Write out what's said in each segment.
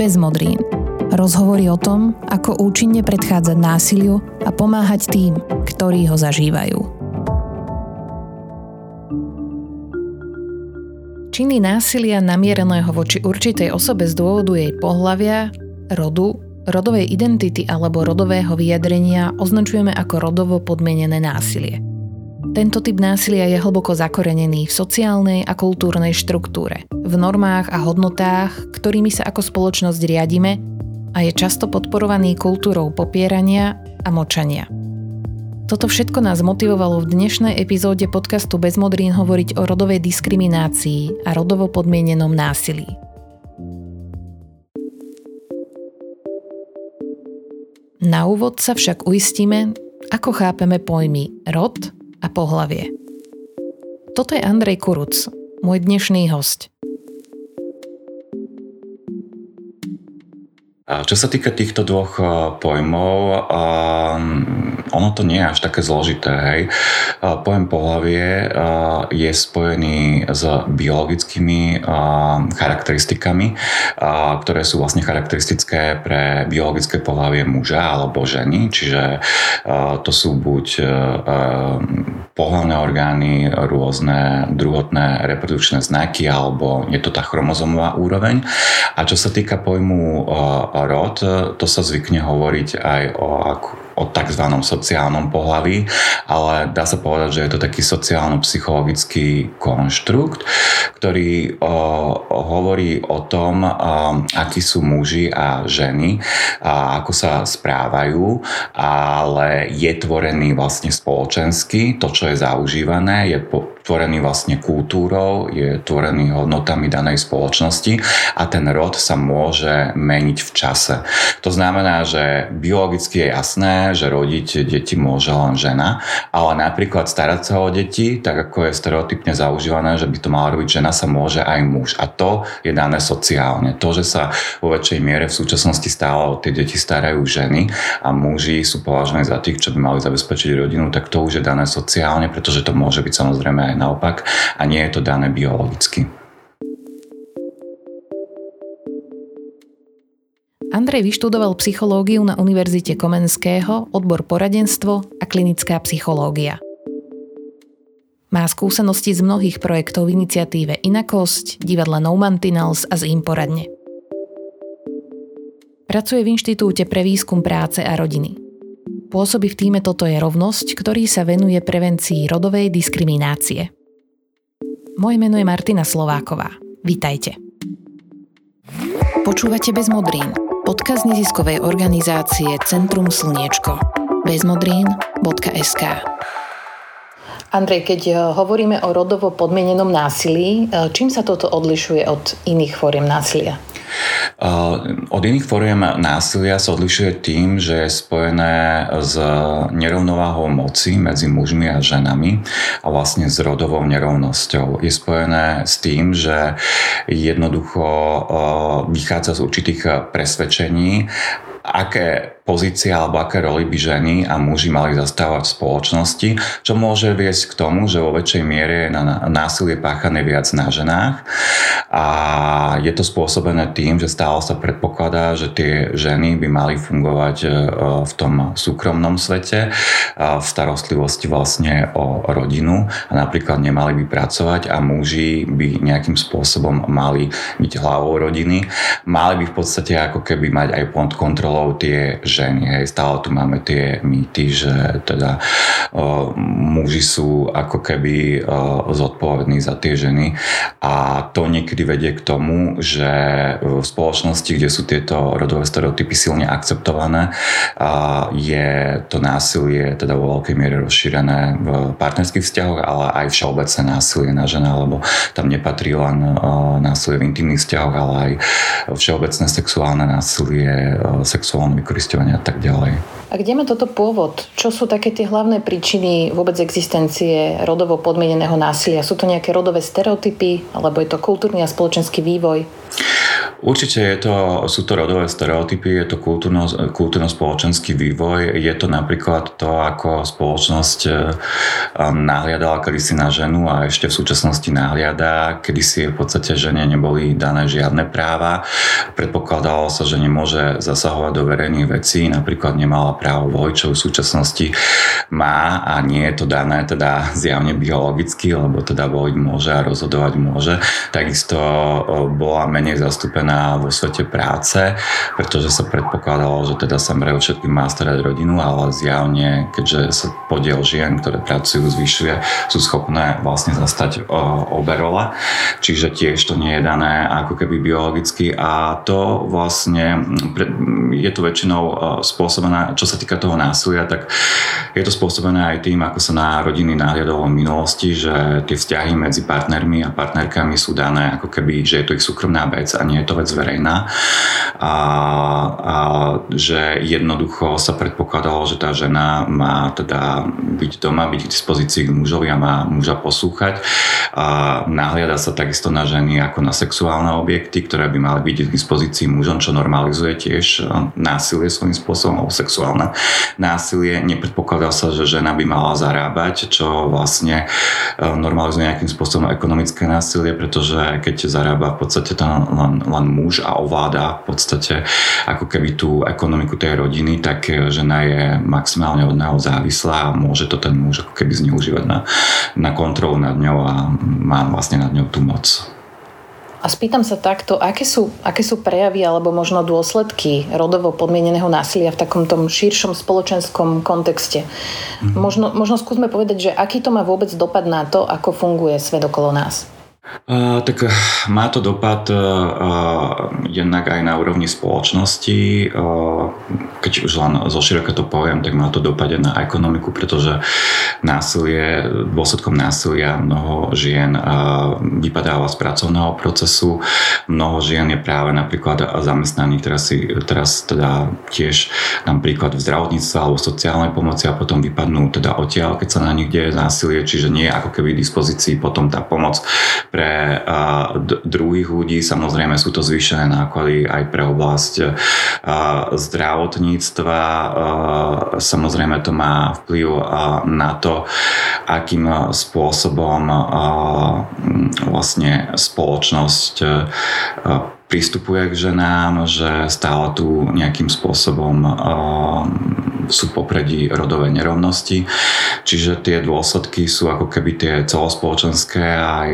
bez modrín. Rozhovory o tom, ako účinne predchádzať násiliu a pomáhať tým, ktorí ho zažívajú. Činy násilia namiereného voči určitej osobe z dôvodu jej pohlavia, rodu, rodovej identity alebo rodového vyjadrenia označujeme ako rodovo podmienené násilie. Tento typ násilia je hlboko zakorenený v sociálnej a kultúrnej štruktúre, v normách a hodnotách, ktorými sa ako spoločnosť riadime a je často podporovaný kultúrou popierania a močania. Toto všetko nás motivovalo v dnešnej epizóde podcastu Bez modrín hovoriť o rodovej diskriminácii a rodovo podmienenom násilí. Na úvod sa však uistíme, ako chápeme pojmy rod a pohlavie. Toto je Andrej Kuruc, môj dnešný hosť. Čo sa týka týchto dvoch pojmov, ono to nie je až také zložité. Hej. Pojem pohlavie je spojený s biologickými charakteristikami, ktoré sú vlastne charakteristické pre biologické pohlavie muža alebo ženy, čiže to sú buď pohlavné orgány, rôzne druhotné reprodukčné znaky, alebo je to tá chromozomová úroveň. A čo sa týka pojmu rod, to sa zvykne hovoriť aj o tzv. Sociálnom pohlaví, ale dá sa povedať, že je to taký sociálno-psychologický konštrukt, ktorý hovorí o tom, akí sú muži a ženy, a ako sa správajú, ale je tvorený vlastne spoločensky, to, čo je zaužívané, je tvorený vlastne kultúrou, je tvorený hodnotami danej spoločnosti a ten rod sa môže meniť v čase. To znamená, že biologicky je jasné, že rodiť deti môže len žena, ale napríklad starať sa o deti, tak ako je stereotypne zaužívané, že by to mala robiť žena, sa môže aj muž. A to je dané sociálne. To, že sa vo väčšej miere v súčasnosti stále o tie deti starajú ženy a muži sú považovaní za tých, čo by mali zabezpečiť rodinu, tak to už je dané sociálne, pretože to môže byť samozrejme aj naopak a nie je to dané biologicky. Andrej vyštudoval psychológiu na Univerzite Komenského, odbor poradenstvo a klinická psychológia. Má skúsenosti z mnohých projektov v iniciatíve Inakosť, divadla No Man Tinals a z Imporadne. Pracuje v Inštitúte pre výskum práce a rodiny. Pôsobí v tíme Toto je rovnosť, ktorý sa venuje prevencii rodovej diskriminácie. Moje meno je Martina Slováková. Vítajte. Počúvate Bez modrín. Podcast neziskovej organizácie Centrum Slniečko. bezmodrin.sk. Andrej, keď hovoríme o rodovo podmienenom násilí, čím sa toto odlišuje od iných foriem násilia? Od iných foriem násilia sa odlišuje tým, že je spojené s nerovnováhou moci medzi mužmi a ženami a vlastne s rodovou nerovnosťou. Je spojené s tým, že jednoducho vychádza z určitých presvedčení, aké pozície alebo aké roli by ženy a muži mali zastávať v spoločnosti, čo môže viesť k tomu, že vo väčšej miere je násilie páchané viac na ženách a je to spôsobené tým, že stále sa predpokladá, že tie ženy by mali fungovať v tom súkromnom svete, v starostlivosti vlastne o rodinu a napríklad nemali by pracovať a muži by nejakým spôsobom mali byť hlavou rodiny, mali by v podstate ako keby mať aj pod kontrolou tie ženy. Hej. Stále tu máme tie mýty, že teda muži sú ako keby zodpovední za tie ženy a to niekedy vedie k tomu, že v spoločnosti, kde sú tieto rodové stereotypy silne akceptované, je to násilie teda vo veľkej miere rozšírené v partnerských vzťahoch, ale aj všeobecné násilie na žena, lebo tam nepatrí len násilie v intimných vzťahoch, ale aj všeobecné sexuálne násilie, sexuálne vykorisťovanie a tak ďalej. A kde má toto pôvod? Čo sú také tie hlavné príčiny vôbec existencie rodovo podmieneného násilia? Sú to nejaké rodové stereotypy, alebo je to kultúrny a spoločenský vývoj? Určite sú to rodové stereotypy, je to kultúrno-spoločenský vývoj, je to napríklad to, ako spoločnosť nahliadala kedysi na ženu a ešte v súčasnosti nahliada, kedysi v podstate žene neboli dané žiadne práva. Predpokladalo sa, že nemôže zasahovať do verejných vecí, napríklad nemala právo voliť, čo v súčasnosti má a nie je to dané teda zjavne biologicky, lebo teda voliť môže a rozhodovať môže. Takisto bola menej zastúpená vo svete práce, pretože sa predpokladalo, že teda sa pre všetkým má starať rodinu, ale zjavne, keďže sa podiel žien, ktoré pracujú, zvyšuje, sú schopné vlastne zastať obe role. Čiže tiež to nie je dané ako keby biologicky a to vlastne je to väčšinou spôsobené, čo sa týka toho násilia, tak je to spôsobené aj tým, ako sa na rodiny nahliadalo v minulosti, že tie vzťahy medzi partnermi a partnerkami sú dané ako keby, že je to ich súkromná vec a nie je to vec verejná a že jednoducho sa predpokladalo, že tá žena má teda byť doma, byť k dispozícii k mužovi a má muža poslúchať. Nahliada sa takisto na ženy ako na sexuálne objekty, ktoré by mali byť k dispozícii mužom, čo normalizuje tiež násilie svojím spôsobom alebo sexuálne násilie. Nepredpokladalo sa, že žena by mala zarábať, čo vlastne normalizuje nejakým spôsobom ekonomické násilie, pretože keď zarába v podstate len muž a ovláda v podstate ako keby tú ekonomiku tej rodiny, tak žena je maximálne od neho závislá a môže to ten muž ako keby zneužívať na kontrolu nad ňou a má vlastne nad ňou tú moc. A spýtam sa takto, aké sú prejavy alebo možno dôsledky rodovo podmieneného násilia v takomto širšom spoločenskom kontexte? Mm-hmm. Možno skúsme povedať, že aký to má vôbec dopad na to, ako funguje svet okolo nás? Tak má to dopad jednak aj na úrovni spoločnosti. Keď už len zoširoka to poviem, tak má to dopad aj na ekonomiku, pretože dôsledkom násilia mnoho žien vypadáva z pracovného procesu. Mnoho žien je práve napríklad zamestnaných, teraz teda tiež napríklad v zdravotníctve alebo v sociálnej pomoci a potom vypadnú teda odtiaľ, keď sa na nich deje násilie, čiže nie je ako keby v dispozícii potom tá pomoc pre druhých ľudí. Samozrejme sú to zvýšené náklady aj pre oblasť zdravotníctva. Samozrejme to má vplyv na to, akým spôsobom vlastne spoločnosť pristupuje k ženám, že stále tu nejakým spôsobom sú popredí rodové nerovnosti. Čiže tie dôsledky sú ako keby tie celospoločenské aj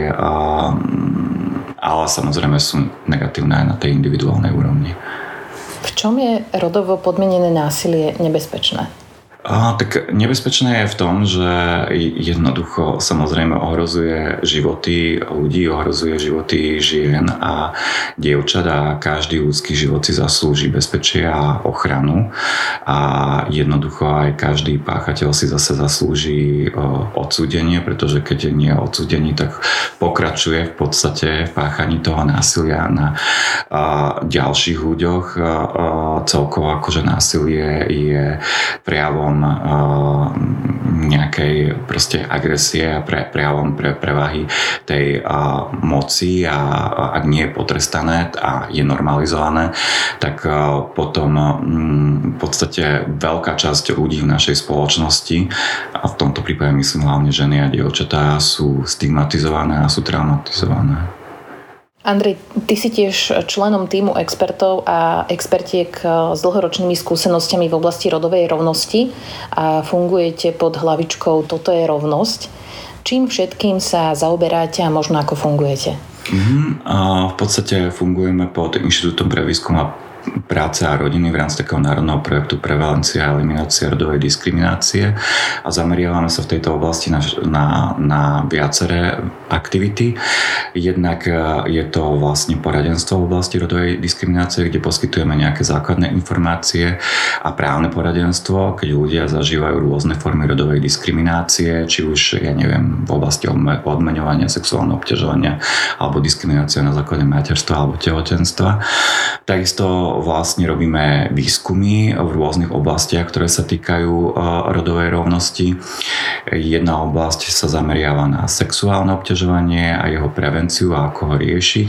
ale samozrejme sú negatívne aj na tej individuálnej úrovni. V čom je rodovo podmienené násilie nebezpečné? Tak nebezpečné je v tom, že jednoducho samozrejme ohrozuje životy ľudí, ohrozuje životy žien a dievčat a každý ľudský život si zaslúži bezpečie a ochranu a jednoducho aj každý páchateľ si zase zaslúži odsúdenie, pretože keď nie je odsúdený, tak pokračuje v podstate v páchaní toho násilia na ďalších ľuďoch. Celkovo akože násilie je prejavom nejakej proste agresie a prejavom prevahy tej moci a ak nie je potrestané a je normalizované, tak potom v podstate veľká časť ľudí v našej spoločnosti a v tomto prípade myslím hlavne ženy a dievčatá sú stigmatizované a sú traumatizované. Andrej, ty si tiež členom tímu expertov a expertiek s dlhoročnými skúsenostiami v oblasti rodovej rovnosti a fungujete pod hlavičkou Toto je rovnosť. Čím všetkým sa zaoberáte a možno ako fungujete? A v podstate fungujeme pod Inštitútom pre výskum a práce a rodiny v rámci takého národného projektu Prevalencia a eliminácia rodovej diskriminácie a zameriavame sa v tejto oblasti na viaceré aktivity. Jednak je to vlastne poradenstvo v oblasti rodovej diskriminácie, kde poskytujeme nejaké základné informácie a právne poradenstvo, keď ľudia zažívajú rôzne formy rodovej diskriminácie, či už, v oblasti odmeňovania, sexuálneho obťažovania alebo diskriminácia na základe materstva alebo tehotenstva. Takisto vlastne robíme výskumy v rôznych oblastiach, ktoré sa týkajú rodovej rovnosti. Jedna oblasť sa zameriava na sexuálne obťažovanie a jeho prevenciu a ako ho riešiť.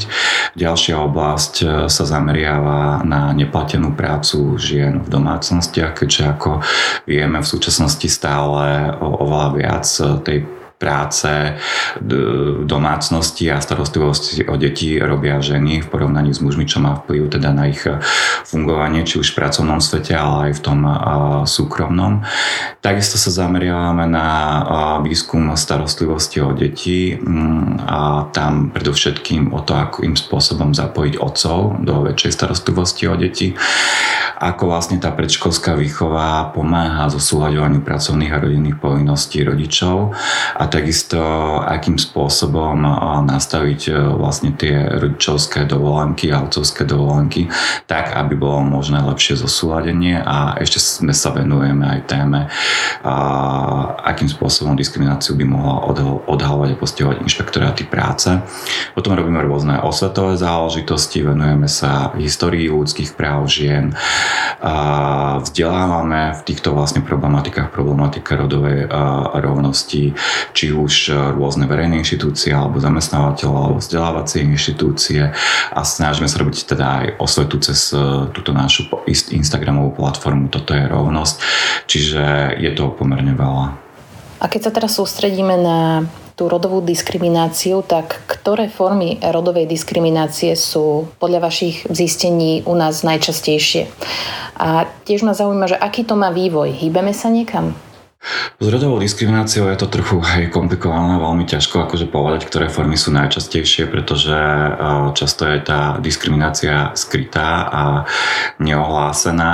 Ďalšia oblasť sa zameriava na neplatenú prácu žien v domácnostiach, keďže ako vieme v súčasnosti stále oveľa viac tej práce v domácnosti a starostlivosti o deti robia ženy v porovnaní s mužmi, čo má vplyv teda na ich fungovanie, či už v pracovnom svete, ale aj v tom súkromnom. Takisto sa zameriavame na výskum starostlivosti o deti a tam predovšetkým o to, akým spôsobom zapojiť otcov do väčšej starostlivosti o deti, ako vlastne tá predškolská výchova pomáha zosúľaďovaniu pracovných a rodinných povinností rodičov a takisto akým spôsobom nastaviť vlastne tie rodičovské dovolenky a otcovské dovolenky tak, aby bolo možné lepšie zosúladenie a ešte sa venujeme aj téme, akým spôsobom diskrimináciu by mohla odhalovať a postihovať inšpektoráty práce. Potom robíme rôzne osvetové záležitosti, venujeme sa histórii ľudských práv žien, vzdelávame v týchto vlastne problematikách problematike rodovej rovnosti, či už rôzne verejné inštitúcie alebo zamestnávateľov alebo vzdelávacie inštitúcie a snažíme sa robiť teda aj osvetu cez túto našu Instagramovú platformu Toto je rovnosť, čiže je toho pomerne veľa. A keď sa teraz sústredíme na tú rodovú diskrimináciu, tak ktoré formy rodovej diskriminácie sú podľa vašich zistení u nás najčastejšie? A tiež ma zaujíma, že aký to má vývoj? Hýbeme sa niekam? S rodovou diskrimináciou je to trochu aj komplikované, veľmi ťažko akože povedať, ktoré formy sú najčastejšie, pretože často je tá diskriminácia skrytá a neohlásená,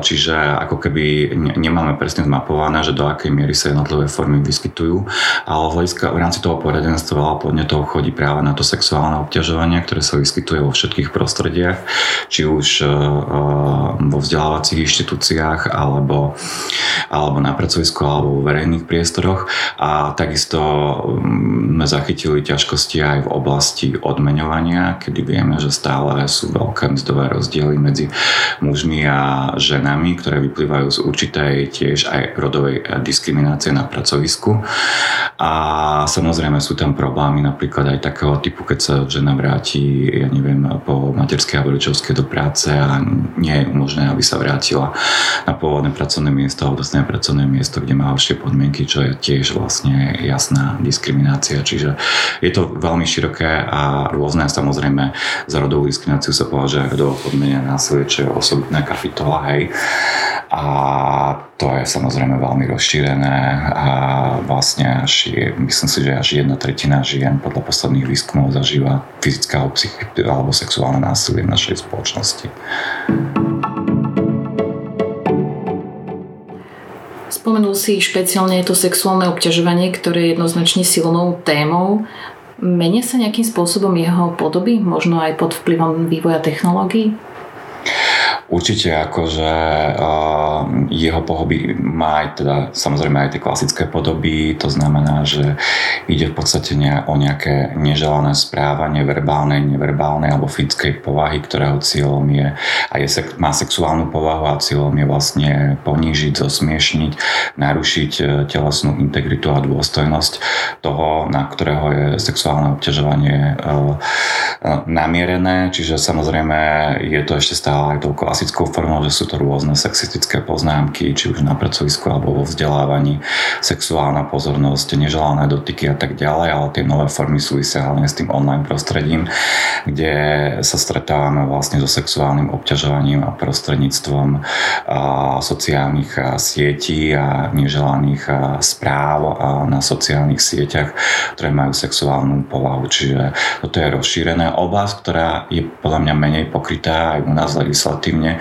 čiže ako keby nemáme presne zmapované, že do akej miery sa jednotlivé formy vyskytujú, ale v rámci toho poradenstva veľa podnetov chodí práve na to sexuálne obťažovanie, ktoré sa vyskytuje vo všetkých prostrediach, či už vo vzdelávacích inštitúciách alebo na pracovisku alebo vo verejných priestoroch a takisto sme zachytili ťažkosti aj v oblasti odmeňovania, kedy vieme, že stále sú veľké mzdové rozdiely medzi mužmi a ženami, ktoré vyplývajú z určitej tiež aj rodovej diskriminácie na pracovisku a samozrejme sú tam problémy napríklad aj takého typu, keď sa žena vráti, ja neviem, po materskej a rodičovskej do práce a nie je možné, aby sa vrátila na pôvodné pracovné miesto alebo pracovné miesto, kde má horšie podmienky, čo je tiež vlastne jasná diskriminácia. Čiže je to veľmi široké a rôzne. Samozrejme za rodovú diskrimináciu sa považuje rodovo podmienené násilie, čo je osobitná kapitola, hej. A to je samozrejme veľmi rozšírené a vlastne myslím si, že až 1/3 žien podľa posledných výskumov zažíva fyzické alebo psychické alebo sexuálne násilie v našej spoločnosti. Spomenul si špeciálne to sexuálne obťažovanie, ktoré je jednoznačne silnou témou. Menia sa nejakým spôsobom jeho podoby, možno aj pod vplyvom vývoja technológií? Určite akože jeho pohyby má aj teda samozrejme aj tie klasické podoby, to znamená, že ide v podstate o nejaké neželané správanie verbálnej, neverbálnej alebo fyzickej povahy, ktorého cieľom je a má sexuálnu povahu a cieľom je vlastne ponížiť, zosmiešniť, narušiť telesnú integritu a dôstojnosť toho, na ktorého je sexuálne obťažovanie namierené, čiže samozrejme je to ešte stále aj tou klasickou formou, že sú to rôzne sexistické poznámky, či už na pracovisku alebo vo vzdelávaní, sexuálna pozornosť, neželané dotyky a tak ďalej, ale tie nové formy súvisia hlavne s tým online prostredím, kde sa stretávame vlastne so sexuálnym obťažovaním a prostredníctvom sociálnych sietí a neželaných správ na sociálnych sieťach, ktoré majú sexuálnu povahu. Čiže toto je rozšírená oblasť, ktorá je podľa mňa menej pokrytá aj u nás legislatívne,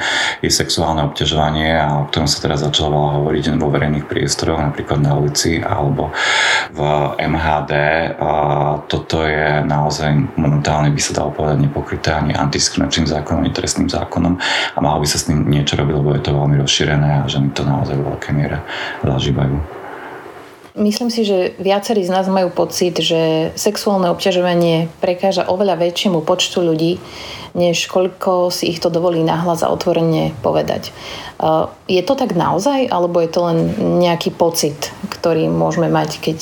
je sexuálne obťažovanie, o ktorom sa teraz začalo veľa hovoriť vo verejných priestoroch, napríklad na ulici alebo v MHD. Toto je naozaj momentálne, by sa dalo povedať, nepokryté ani antidiskriminačným zákonom, ani trestným zákonom a malo by sa s tým niečo robiť, lebo je to veľmi rozšírené a ženy to naozaj v veľkej miere zažívajú. Myslím si, že viacerí z nás majú pocit, že sexuálne obťažovanie prekáža oveľa väčšiemu počtu ľudí, než koľko si ich to dovolí nahlas a otvorene povedať. Je to tak naozaj, alebo je to len nejaký pocit, ktorý môžeme mať, keď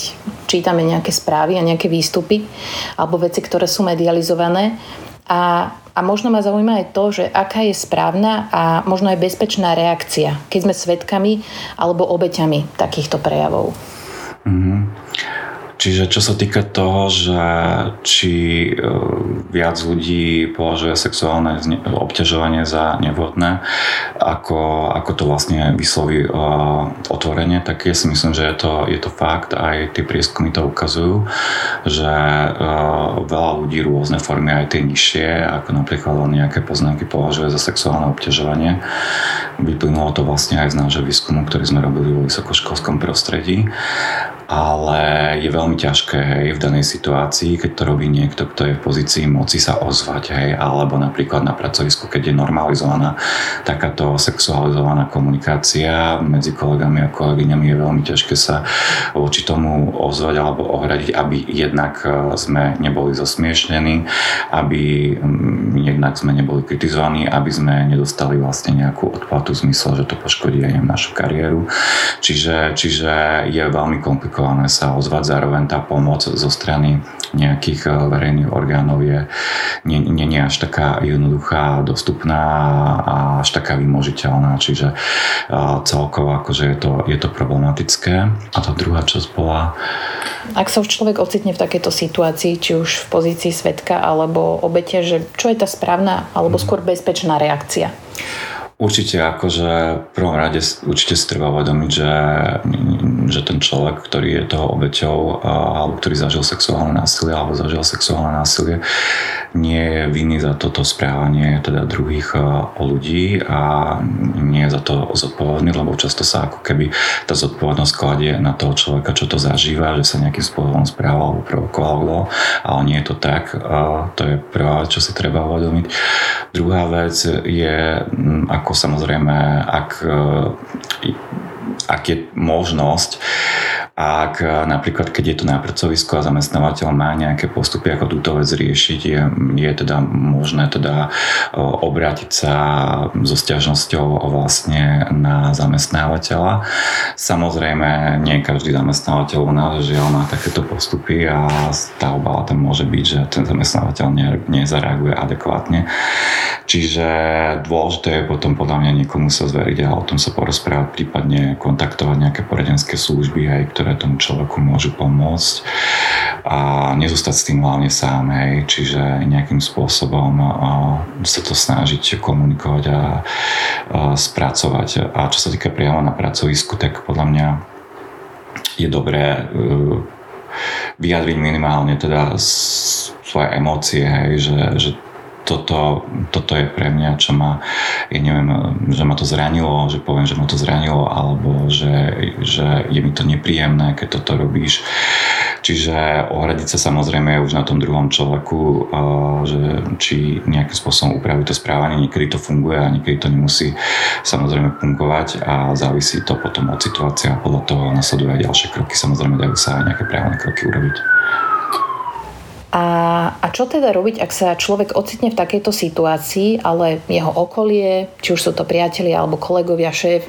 čítame nejaké správy a nejaké výstupy, alebo veci, ktoré sú medializované? A možno ma zaujíma aj to, že aká je správna a možno aj bezpečná reakcia, keď sme svedkami alebo obeťami takýchto prejavov. Čiže čo sa týka toho, že či viac ľudí považuje sexuálne obťažovanie za nevhodné, ako to vlastne vysloví otvorenie, tak ja si myslím, že je to fakt, aj tie prieskumy to ukazujú, že veľa ľudí rôzne formy, aj tie nižšie, ako napríklad nejaké poznámky, považuje za sexuálne obťažovanie. Vyplynulo to vlastne aj z nášho výskumu, ktorý sme robili vo vysokoškolskom prostredí. Ale je veľmi ťažké, hej, v danej situácii, keď to robí niekto, kto je v pozícii moci, sa ozvať, hej, alebo napríklad na pracovisku, keď je normalizovaná takáto sexualizovaná komunikácia medzi kolegami a kolegyňami, je veľmi ťažké sa voči tomu ozvať alebo ohradiť, aby jednak sme neboli zasmiešnení, aby jednak sme neboli kritizovaní, aby sme nedostali vlastne nejakú odplatu v zmysle, že to poškodí aj našu kariéru. Čiže je veľmi komplikované sa ozvať, zároveň tá pomoc zo strany nejakých verejných orgánov je nie až taká jednoduchá, dostupná a až taká vymožiteľná, čiže celkovo akože je to problematické. A tá druhá časť bola... Ak sa už človek ocitne v takejto situácii, či už v pozícii svedka alebo obete, že čo je tá správna alebo skôr bezpečná reakcia? Určite akože v prvom rade určite si treba uvedomiť, že ten človek, ktorý je toho obeťou alebo ktorý zažil sexuálne násilie nie je vinný za toto správanie teda druhých ľudí a nie je za to zodpovedný, lebo často sa ako keby tá zodpovednosť kladie na toho človeka, čo to zažíva, že sa nejakým spôsobom správa alebo provokoval, ale nie je to tak. To je prvá, čo si treba uvedomiť. Druhá vec je, ako samozrejme, ak je možnosť, ak napríklad, keď je to na pracovisku a zamestnávateľ má nejaké postupy, ako túto vec riešiť, je teda možné teda obrátiť sa so sťažnosťou vlastne na zamestnávateľa. Samozrejme, nie každý zamestnávateľ u nás žiaľ má takéto postupy a tá obava tam môže byť, že ten zamestnávateľ nezareaguje adekvátne. Čiže dôležité je potom podľa mňa niekomu sa zveriť a o tom sa porozprávať, prípadne kontaktovať nejaké poradenské služby, hej, ktoré tomu človeku môžu pomôcť a nezostať s tým hlavne sám, hej, čiže nejakým spôsobom sa to snažiť komunikovať a spracovať. A čo sa týka priamo na pracovisku, tak podľa mňa je dobré vyjadriť minimálne teda svoje emócie, hej, že toto je pre mňa, čo ma, ja neviem, že ma to zranilo, že poviem, že ma to zranilo, alebo že je mi to nepríjemné, keď toto robíš. Čiže ohradiť sa samozrejme už na tom druhom človeku, že či nejakým spôsobom upraví to správanie, niekedy to funguje a niekedy to nemusí samozrejme fungovať a závisí to potom od situácie a podľa toho nasleduje aj ďalšie kroky, samozrejme dajú sa aj nejaké právne kroky urobiť. A čo teda robiť, ak sa človek ocitne v takejto situácii, ale jeho okolie, či už sú to priatelia alebo kolegovia, šéf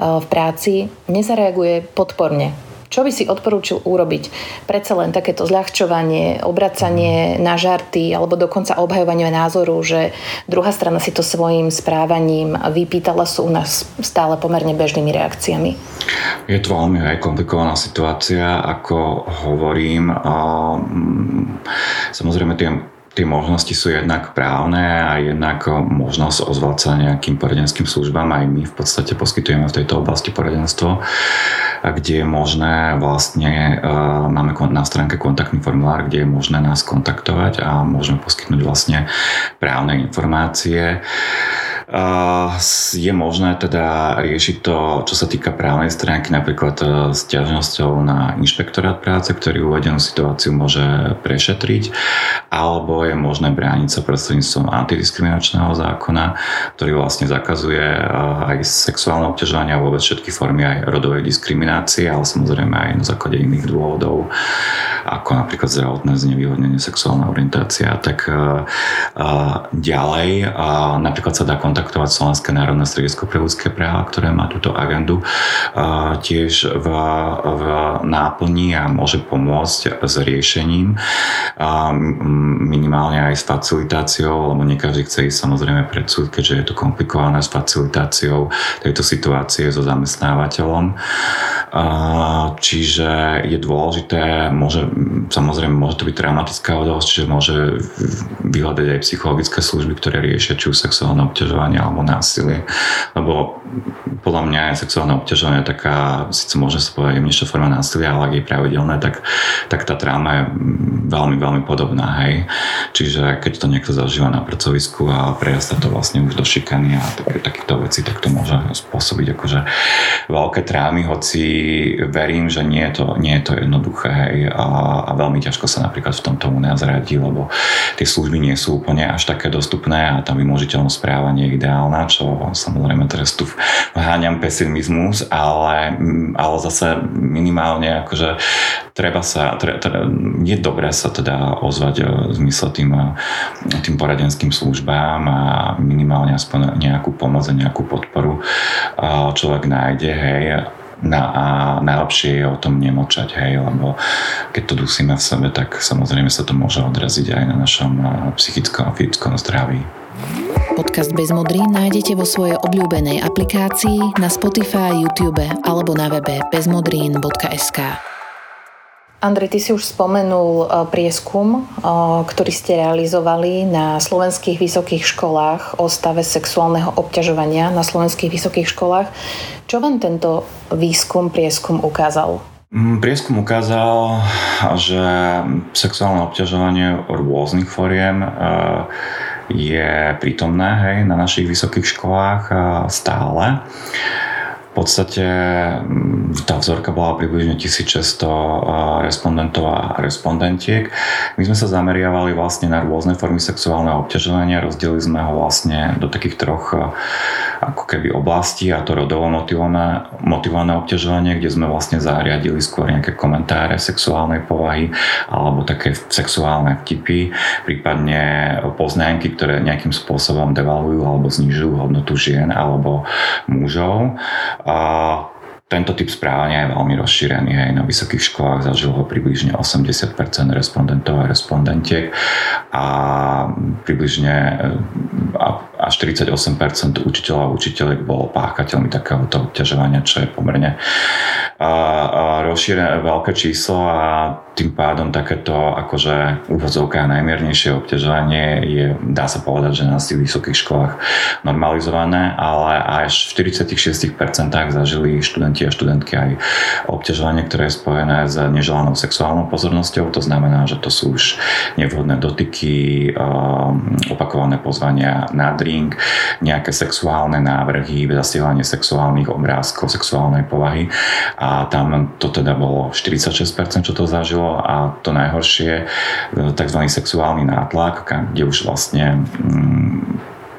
v práci, nezareaguje podporne? Čo by si odporúčil urobiť? Predsa len takéto zľahčovanie, obracanie na žarty alebo dokonca obhajovanie názoru, že druhá strana si to svojim správaním vypýtala, sú u nás stále pomerne bežnými reakciami. Je to veľmi aj komplikovaná situácia, ako hovorím. Samozrejme tie možnosti sú jednak právne a jednak možnosť ozvať sa nejakým poradenským službám. Aj my v podstate poskytujeme v tejto oblasti poradenstvo, kde je možné vlastne, máme na stránke kontaktný formulár, kde je možné nás kontaktovať a môžeme poskytnúť vlastne právne informácie. Je možné teda riešiť to, čo sa týka právnej stránky, napríklad sťažnosťou na inšpektorát práce, ktorý uvedenú situáciu môže prešetriť, alebo je možné brániť sa prostredníctvom antidiskriminačného zákona, ktorý vlastne zakazuje aj sexuálne obťažovanie a vôbec všetky formy aj rodovej diskriminácie, ale samozrejme aj na základe iných dôvodov, ako napríklad zdravotné znevýhodnenie, sexuálna orientácia. Tak ďalej napríklad sa dá kontaktovať Slovenské národné stredisko pre ľudské práva, ktoré má túto agendu tiež v náplni a môže pomôcť s riešením, minimálne aj s facilitáciou, lebo nie každý chce ísť samozrejme pred súd, keďže je to komplikované, s facilitáciou tejto situácie so zamestnávateľom. Čiže je dôležité, môže to byť traumatická udalosť, čiže môže vyhľadať aj psychologické služby, ktoré riešia či sexuálne obťažovanie alebo násilie. Lebo podľa mňa je sexuálne obťažovanie taká, síce môže sa povedať jemnejšia forma násilia, ale ak je pravidelné, tak tá tráma je veľmi, veľmi podobná. Hej. Čiže keď to niekto zažíva na pracovisku a prerastá to vlastne už do šikany a takýchto vecí, tak to môže spôsobiť akože veľké trámy, hoci verím, že nie je to jednoduché, hej, a veľmi ťažko sa napríklad v tomto u nás radí, lebo tie služby nie sú úplne až také dostupné a tá vymožiteľnosť práva nie je ideálna, čo samozrejme teraz tu vháňam pesimizmus, ale zase minimálne akože je dobré sa teda ozvať v zmysle tým poradenským službám a minimálne aspoň nejakú pomoc a nejakú podporu človek nájde, hej. A najlepšie je o tom nemlčať, hej, lebo keď to dusíme v sebe, tak samozrejme sa to môže odraziť aj na našom psychickom a fyzickom zdraví. Podcast Bez modrín nájdete vo svojej obľúbenej aplikácii na Spotify, YouTube alebo na webe bezmodrin.sk. Andrej, ty si už spomenul prieskum, ktorý ste realizovali na slovenských vysokých školách o stave sexuálneho obťažovania na slovenských vysokých školách. Čo vám tento prieskum ukázal? Prieskum ukázal, že sexuálne obťažovanie rôznych foriem je prítomné, hej, na našich vysokých školách stále. V podstate tá vzorka bola približne 1600 respondentov a respondentiek. My sme sa zameriavali vlastne na rôzne formy sexuálneho obťažovania. Rozdelili sme ho vlastne do takých troch ako keby oblastí, a to rodovo motivované obťažovanie, kde sme vlastne zariadili skôr nejaké komentáre sexuálnej povahy alebo také sexuálne vtipy, prípadne poznámky, ktoré nejakým spôsobom devalujú alebo znižujú hodnotu žien alebo mužov. A tento typ správania je veľmi rozšírený, hej, na vysokých školách zažilo ho približne 80% respondentov a respondentiek a približne až 48% učiteľov a učiteľiek bolo páchateľmi takéhoto obťažovania, čo je pomerne rozšírené veľké číslo, a tým pádom takéto akože úvodzovka najmiernejšie obťažovanie je, dá sa povedať, že na tých vysokých školách normalizované, ale až v 46% zažili študenti a študentky aj obťažovanie, ktoré je spojené s neželanou sexuálnou pozornosťou, to znamená, že to sú už nevhodné dotyky, opakované pozvania na drink, nejaké sexuálne návrhy, zasielanie sexuálnych obrázkov, sexuálnej povahy, a tam to teda bolo 46%, čo to zažilo, a to najhoršie tzv. Sexuálny nátlak, kde už vlastne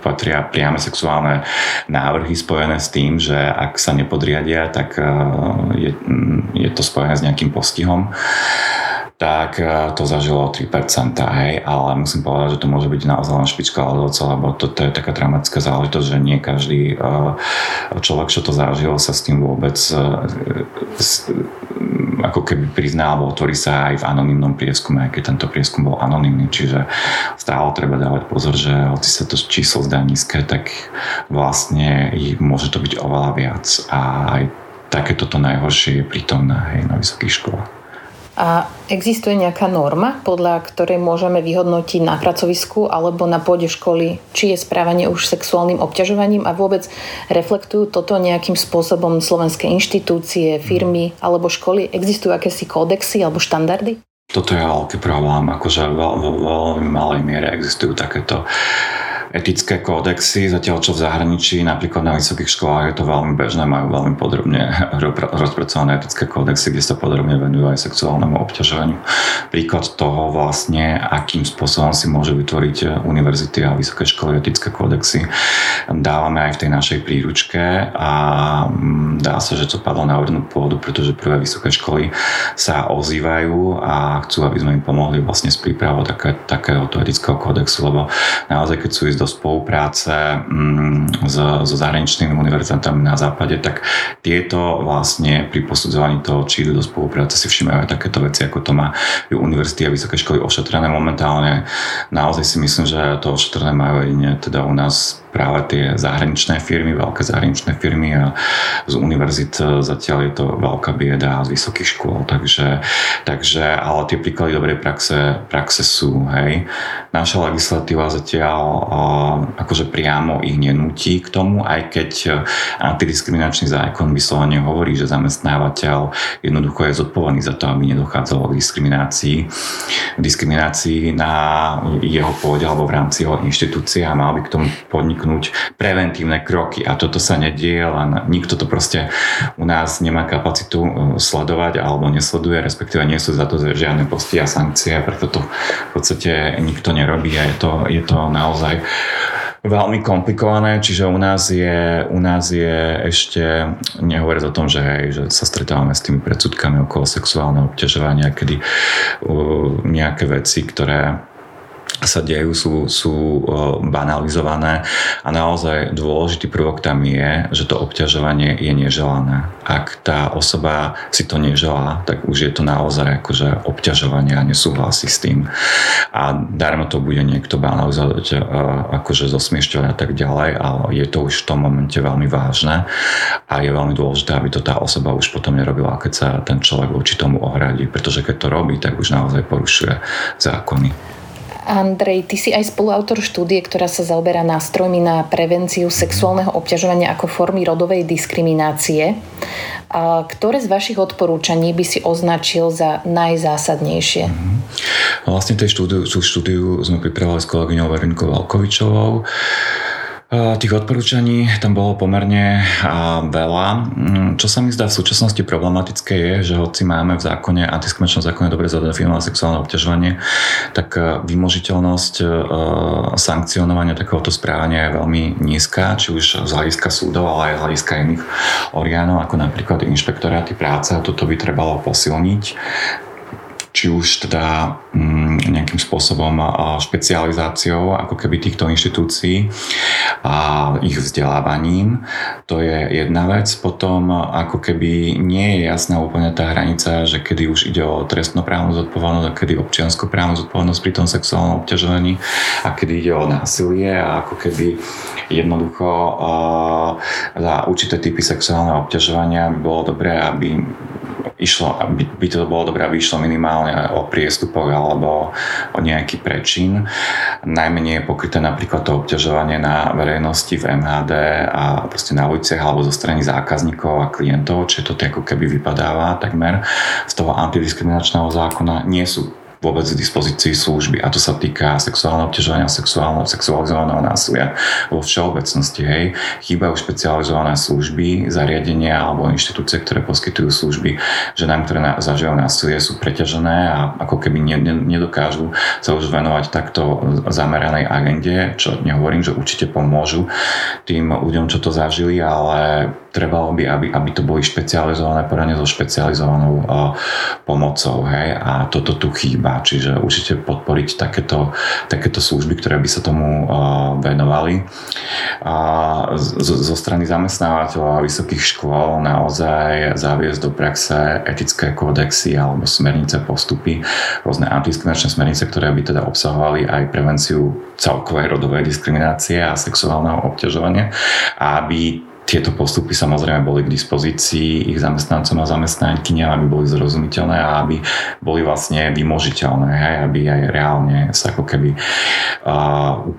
patria priame sexuálne návrhy spojené s tým, že ak sa nepodriadia, tak je to spojené s nejakým postihom. Tak to zažilo 3%, hej, ale musím povedať, že to môže byť naozaj len špička ľadovca, lebo to je taká dramatická záležitosť, že nie každý človek, čo to zažil, sa s tým vôbec ako keby prizná, alebo otvorí sa aj v anonymnom prieskume, aj keď tento prieskum bol anonymný, čiže stále treba dávať pozor, že hoci sa to číslo zdá nízke, tak vlastne môže to byť oveľa viac, a aj takéto to najhoršie je prítomné, hej, na vysokých školách. A existuje nejaká norma, podľa ktorej môžeme vyhodnotiť na pracovisku alebo na pôde školy, či je správanie už sexuálnym obťažovaním, a vôbec reflektujú toto nejakým spôsobom slovenské inštitúcie, firmy alebo školy? Existujú akési kódexy alebo štandardy? Toto je veľký problém, akože v veľmi malej miere existujú takéto etické kódexy, zatiaľ čo v zahraničí, napríklad na vysokých školách je to veľmi bežné, majú veľmi podrobne rozpracované etické kódexy, kde sa podrobne venujú aj sexuálnemu obťažovaniu. Príklad toho vlastne, akým spôsobom si môžu vytvoriť univerzity a vysoké školy etické kódexy, dávame aj v tej našej príručke a dá sa, že to padlo na úrodnú pôdu, pretože prvé vysoké školy sa ozývajú a chcú, aby sme im pomohli vlastne s prípravou takéhoto etického kódexu, lebo naozaj, keď sú ísť do spolupráce so zahraničnými univerzitami na západe, tak tieto vlastne pri posudzovaní toho, či idú do spolupráce, si všimajú aj takéto veci, ako to má univerzity a vysoké školy ošetrené momentálne. Naozaj si myslím, že to ošetrené majú jedine teda u nás práve tie zahraničné firmy, veľké zahraničné firmy, a z univerzit zatiaľ je to veľká bieda z vysokých škôl, takže ale tie príklady dobrej praxe sú, hej. Naša legislatíva zatiaľ akože priamo ich nenúti k tomu, aj keď antidiskriminačný zákon vyslovene hovorí, že zamestnávateľ jednoducho je zodpovedný za to, aby nedochádzalo k diskriminácii na jeho pôde alebo v rámci jeho inštitúcie, a mal by k tomu podnik preventívne kroky, a toto sa nedieje, len nikto to proste u nás nemá kapacitu sledovať alebo nesleduje, respektíve nie sú za to žiadne postihy a sankcie, preto to v podstate nikto nerobí a je to naozaj veľmi komplikované, čiže u nás je ešte, nehovoriť o tom, že sa stretávame s tými predsudkami okolo sexuálneho obťažovania, kedy nejaké veci, ktoré sa dejú, sú banalizované, a naozaj dôležitý prvok tam je, že to obťažovanie je neželané. Ak tá osoba si to neželá, tak už je to naozaj akože obťažovanie a nesúhlasí s tým. A darmo to bude niekto banalizovať, akože zosmiešťovať a tak ďalej, ale je to už v tom momente veľmi vážne a je veľmi dôležité, aby to tá osoba už potom nerobila, keď sa ten človek voči tomu ohradí, pretože keď to robí, tak už naozaj porušuje zákony. Andrej, ty si aj spoluautor štúdie, ktorá sa zaoberá nástrojmi na prevenciu sexuálneho obťažovania ako formy rodovej diskriminácie. Ktoré z vašich odporúčaní by si označil za najzásadnejšie? Vlastne tú štúdiu sme pripravili s kolegyňou Veronikou Valkovičovou. Tých odporúčaní tam bolo pomerne veľa. Čo sa mi zdá v súčasnosti problematické je, že hoci máme v zákone, antidiskriminačnom zákone, dobre zadefinované sexuálne obťažovanie, tak vymožiteľnosť sankcionovania takéhoto správania je veľmi nízka, či už z hľadiska súdov, ale aj z hľadiska iných orgánov, ako napríklad inšpektoráty práce, a toto by trebalo posilniť. Či už teda nejakým spôsobom špecializáciou ako keby týchto inštitúcií a ich vzdelávaním. To je jedna vec. Potom ako keby nie je jasná úplne tá hranica, že kedy už ide o trestnoprávnu zodpovednosť a kedy občianskoprávnu zodpovednosť pri tom sexuálnom obťažovaní a kedy ide o násilie, a ako keby jednoducho za určité typy sexuálneho obťažovania by bolo dobré, aby išlo minimálne o priestupok alebo o nejaký prečin. Najmenej je pokryté napríklad to obťažovanie na verejnosti, v MHD a proste na uliciach alebo zo strany zákazníkov a klientov, čiže to ako keby vypadáva takmer z toho antidiskriminačného zákona. Nie sú vôbec v dispozícii služby, a to sa týka sexuálneho obťažovania, sexualizovaného násilia vo všeobecnosti. Hej. Chýbajú špecializované služby, zariadenia alebo inštitúcie, ktoré poskytujú služby ženám, ktoré zažívajú násilie, sú preťažené a ako keby nedokážu sa už venovať takto zameranej agende, čo nehovorím, že určite pomôžu tým ľuďom, čo to zažili, ale trebalo by, aby to boli špecializované poradne so špecializovanou pomocou. Hej. A toto tu chýba. Čiže určite podporiť takéto služby, ktoré by sa tomu venovali. A zo strany zamestnávateľov a vysokých škôl naozaj zaviesť do praxe etické kódexy alebo smernice, postupy, rôzne antidiskriminačné smernice, ktoré by teda obsahovali aj prevenciu celkovej rodovej diskriminácie a sexuálneho obťažovania, aby tieto postupy samozrejme boli k dispozícii ich zamestnancom a zamestnankyniam, aby boli zrozumiteľné a aby boli vlastne vymožiteľné, hej, aby aj reálne sa ako keby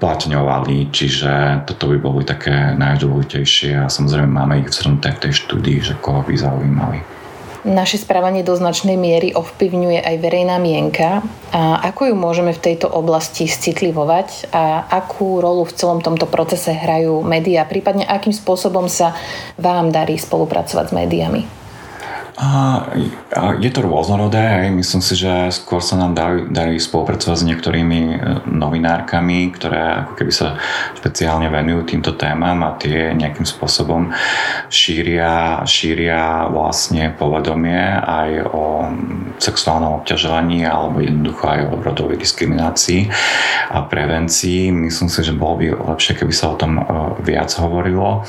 uplatňovali. Čiže toto by boli také najdôležitejšie a samozrejme máme ich vzhrnuté v tej štúdii, že koho by zaujímali. Naše správanie do značnej miery ovplyvňuje aj verejná mienka. A ako ju môžeme v tejto oblasti citlivovať a akú rolu v celom tomto procese hrajú médiá, prípadne akým spôsobom sa vám darí spolupracovať s médiami? Je to rôznorodé. Myslím si, že skôr sa nám darí spolupracovať s niektorými novinárkami, ktoré ako keby sa špeciálne venujú týmto témam a tie nejakým spôsobom šíria vlastne povedomie aj o sexuálnom obťažovaní alebo jednoducho aj o rodovej diskriminácii a prevencii. Myslím si, že bolo by lepšie, keby sa o tom viac hovorilo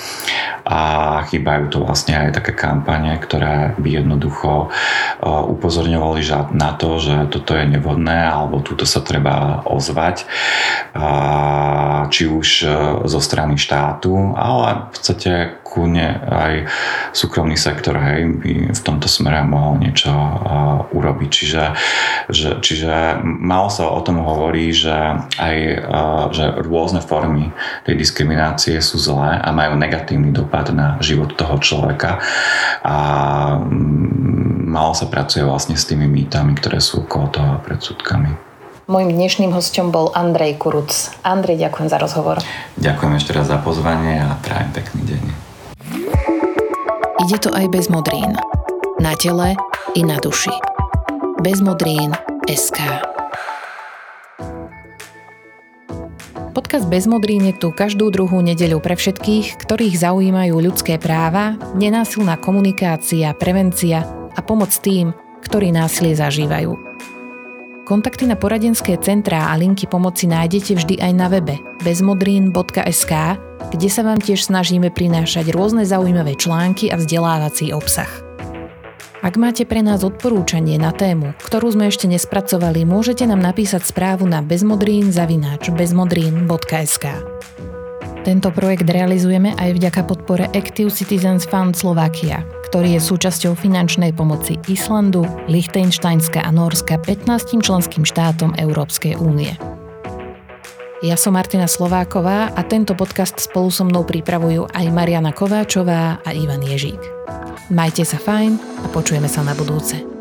a chýbajú tu vlastne aj také kampane, ktoré by jednoducho upozorňovali na to, že toto je nevhodné alebo túto sa treba ozvať, či už zo strany štátu, ale v podstate aj súkromný sektor, hej, by v tomto smere mohol niečo urobiť. Čiže málo sa o tom hovorí, že rôzne formy tej diskriminácie sú zlé a majú negatívny dopad na život toho človeka a málo sa pracuje vlastne s tými mýtami, ktoré sú okolo toho a predsudkami. Mojím dnešným hosťom bol Andrej Kuruc. Andrej, ďakujem za rozhovor. Ďakujem ešte raz za pozvanie a prajem pekný deň. Ide to aj bez modrín. Na tele i na duši. bezmodrin.sk Podcast Bez modrín je tu každú druhú nedeľu pre všetkých, ktorých zaujímajú ľudské práva, nenásilná komunikácia, prevencia a pomoc tým, ktorí násilie zažívajú. Kontakty na poradenské centrá a linky pomoci nájdete vždy aj na webe bezmodrin.sk, kde sa vám tiež snažíme prinášať rôzne zaujímavé články a vzdelávací obsah. Ak máte pre nás odporúčanie na tému, ktorú sme ešte nespracovali, môžete nám napísať správu na bezmodrin@bezmodrin.sk. Tento projekt realizujeme aj vďaka podpore Active Citizens Fund Slovakia, ktorý je súčasťou finančnej pomoci Islandu, Lichtenšteinska a Nórska 15 členským štátom Európskej únie. Ja som Martina Slováková a tento podcast spolu so mnou pripravujú aj Marianna Kováčová a Ivan Ježík. Majte sa fajn a počujeme sa na budúce.